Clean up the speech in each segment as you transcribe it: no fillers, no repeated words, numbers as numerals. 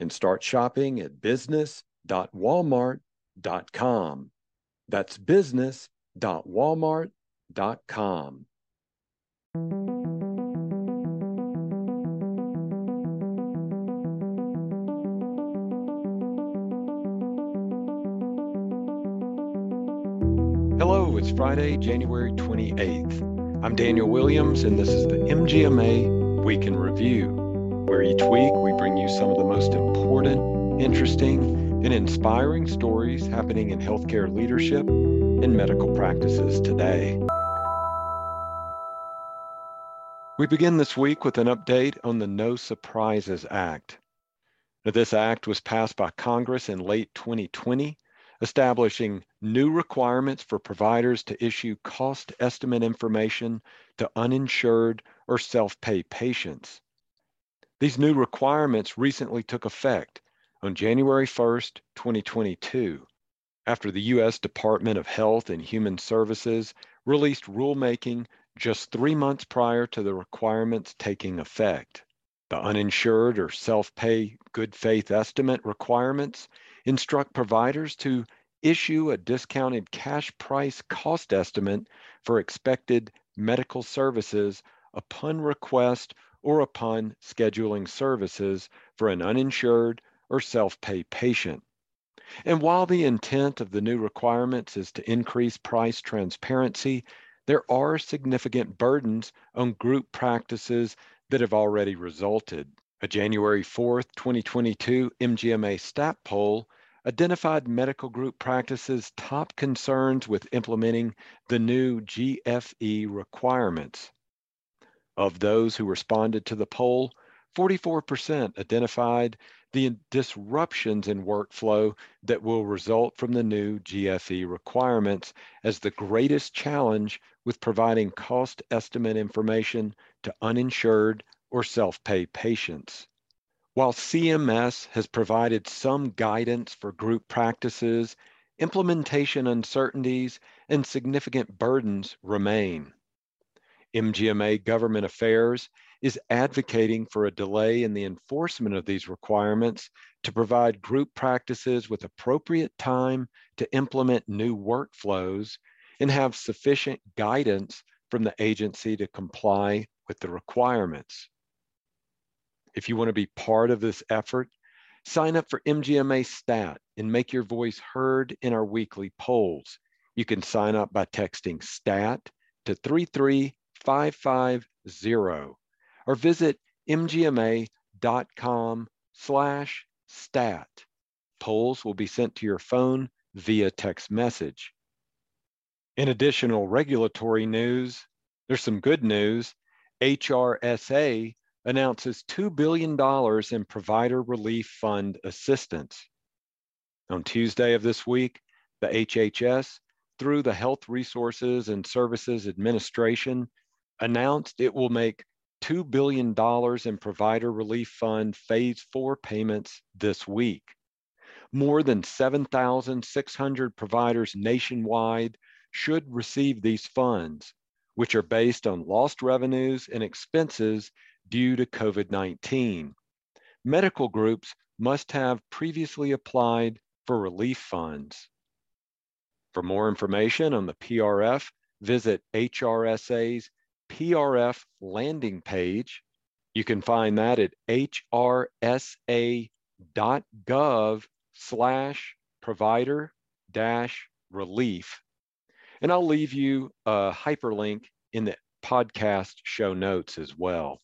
and start shopping at business.walmart.com. That's business.walmart.com. Hello, it's Friday, January 28th. I'm Daniel Williams, and this is the MGMA Week in Review, where each week we bring you some of the most important, interesting, and inspiring stories happening in healthcare leadership and medical practices today. We begin this week with an update on the No Surprises Act. Now, this act was passed by Congress in late 2020, establishing new requirements for providers to issue cost estimate information to uninsured or self-pay patients. These new requirements recently took effect on January 1, 2022, after the U.S. Department of Health and Human Services released rulemaking just 3 months prior to the requirements taking effect. The uninsured or self-pay good faith estimate requirements instruct providers to issue a discounted cash price cost estimate for expected medical services upon request or upon scheduling services for an uninsured or self-pay patient. And while the intent of the new requirements is to increase price transparency, there are significant burdens on group practices that have already resulted. A January 4, 2022 MGMA STAT poll identified medical group practices' top concerns with implementing the new GFE requirements. Of those who responded to the poll, 44% identified the disruptions in workflow that will result from the new GFE requirements as the greatest challenge with providing cost estimate information to uninsured or self-pay patients. While CMS has provided some guidance for group practices, implementation uncertainties and significant burdens remain. MGMA Government Affairs is advocating for a delay in the enforcement of these requirements to provide group practices with appropriate time to implement new workflows and have sufficient guidance from the agency to comply with the requirements. If you want to be part of this effort, sign up for MGMA STAT and make your voice heard in our weekly polls. You can sign up by texting STAT to 33550 or visit mgma.com/stat. Polls will be sent to your phone via text message. In additional regulatory news, there's some good news. HRSA announces $2 billion in Provider Relief Fund assistance. On Tuesday of this week, the HHS, through the Health Resources and Services Administration, announced it will make $2 billion in Provider Relief Fund Phase 4 payments this week. More than 7,600 providers nationwide should receive these funds, which are based on lost revenues and expenses due to COVID-19. Medical groups must have previously applied for relief funds. For more information on the PRF, visit HRSA's PRF landing page. You can find that at hrsa.gov/provider-relief. And I'll leave you a hyperlink in the podcast show notes as well.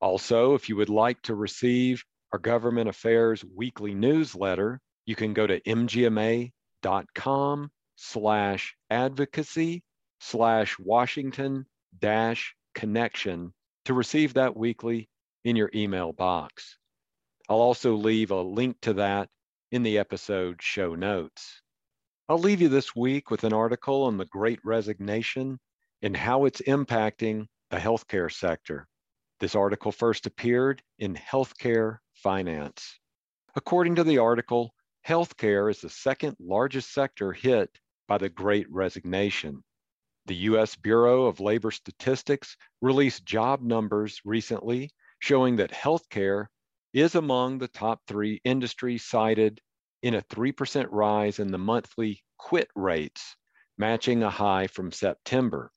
Also, if you would like to receive our Government Affairs weekly newsletter, you can go to mgma.com/advocacy/Washington-Connection to receive that weekly in your email box. I'll also leave a link to that in the episode show notes. I'll leave you this week with an article on the Great Resignation and how it's impacting the healthcare sector. This article first appeared in Healthcare Finance. According to the article, healthcare is the second largest sector hit by the Great Resignation. The U.S. Bureau of Labor Statistics released job numbers recently showing that healthcare is among the top three industries cited in a 3% rise in the monthly quit rates, matching a high from September.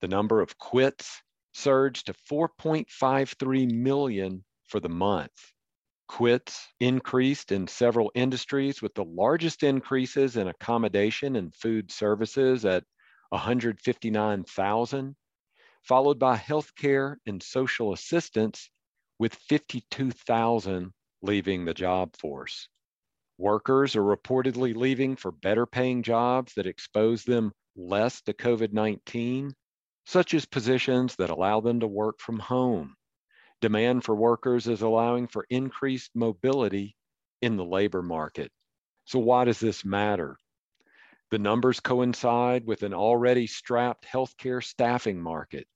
The number of quits surged to 4.53 million for the month. Quits increased in several industries, with the largest increases in accommodation and food services at 159,000, followed by healthcare and social assistance with 52,000 leaving the job force. Workers are reportedly leaving for better paying jobs that expose them less to COVID-19, such as positions that allow them to work from home. Demand for workers is allowing for increased mobility in the labor market. So why does this matter? The numbers coincide with an already strapped healthcare staffing market.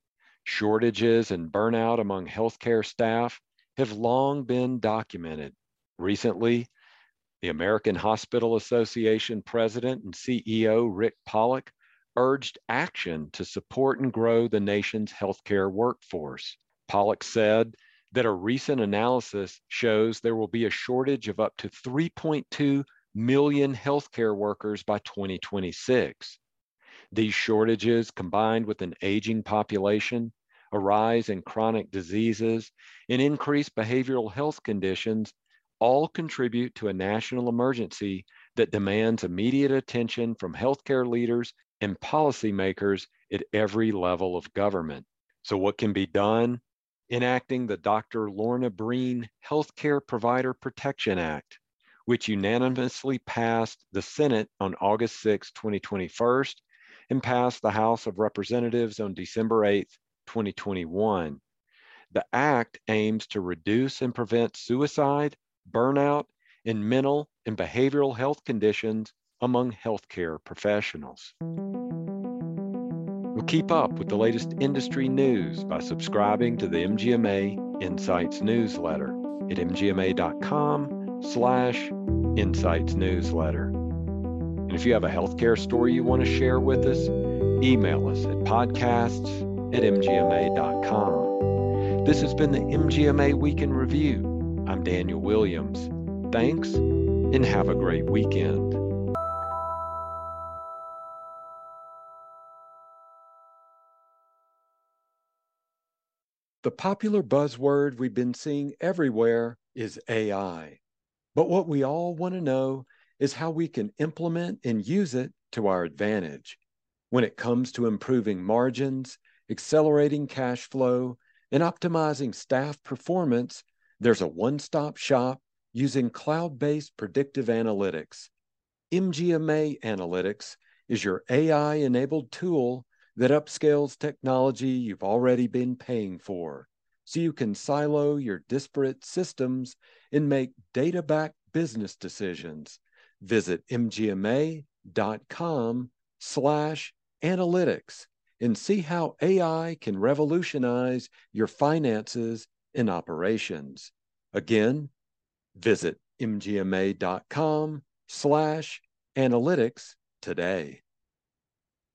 Shortages and burnout among healthcare staff have long been documented. Recently, the American Hospital Association President and CEO Rick Pollack urged action to support and grow the nation's healthcare workforce. Pollack said that a recent analysis shows there will be a shortage of up to 3.2 million healthcare workers by 2026. These shortages, combined with an aging population, a rise in chronic diseases, and increased behavioral health conditions, all contribute to a national emergency that demands immediate attention from healthcare leaders and policymakers at every level of government. So what can be done? Enacting the Dr. Lorna Breen Healthcare Provider Protection Act, which unanimously passed the Senate on August 6, 2021, and passed the House of Representatives on December 8, 2021. The act aims to reduce and prevent suicide, burnout, and mental and behavioral health conditions among healthcare professionals. Keep up with the latest industry news by subscribing to the MGMA Insights newsletter at mgma.com/insightsnewsletter. And if you have a healthcare story you want to share with us, email us at podcasts@mgma.com. This has been the MGMA Week in Review. I'm Daniel Williams. Thanks, and have a great weekend. The popular buzzword we've been seeing everywhere is AI. But what we all want to know is how we can implement and use it to our advantage when it comes to improving margins, accelerating cash flow, and optimizing staff performance. There's a one-stop shop using cloud-based predictive analytics. MGMA Analytics is your AI-enabled tool that upscales technology you've already been paying for, so you can silo your disparate systems and make data-backed business decisions. Visit mgma.com/analytics and see how AI can revolutionize your finances and operations. Again, visit mgma.com/analytics today.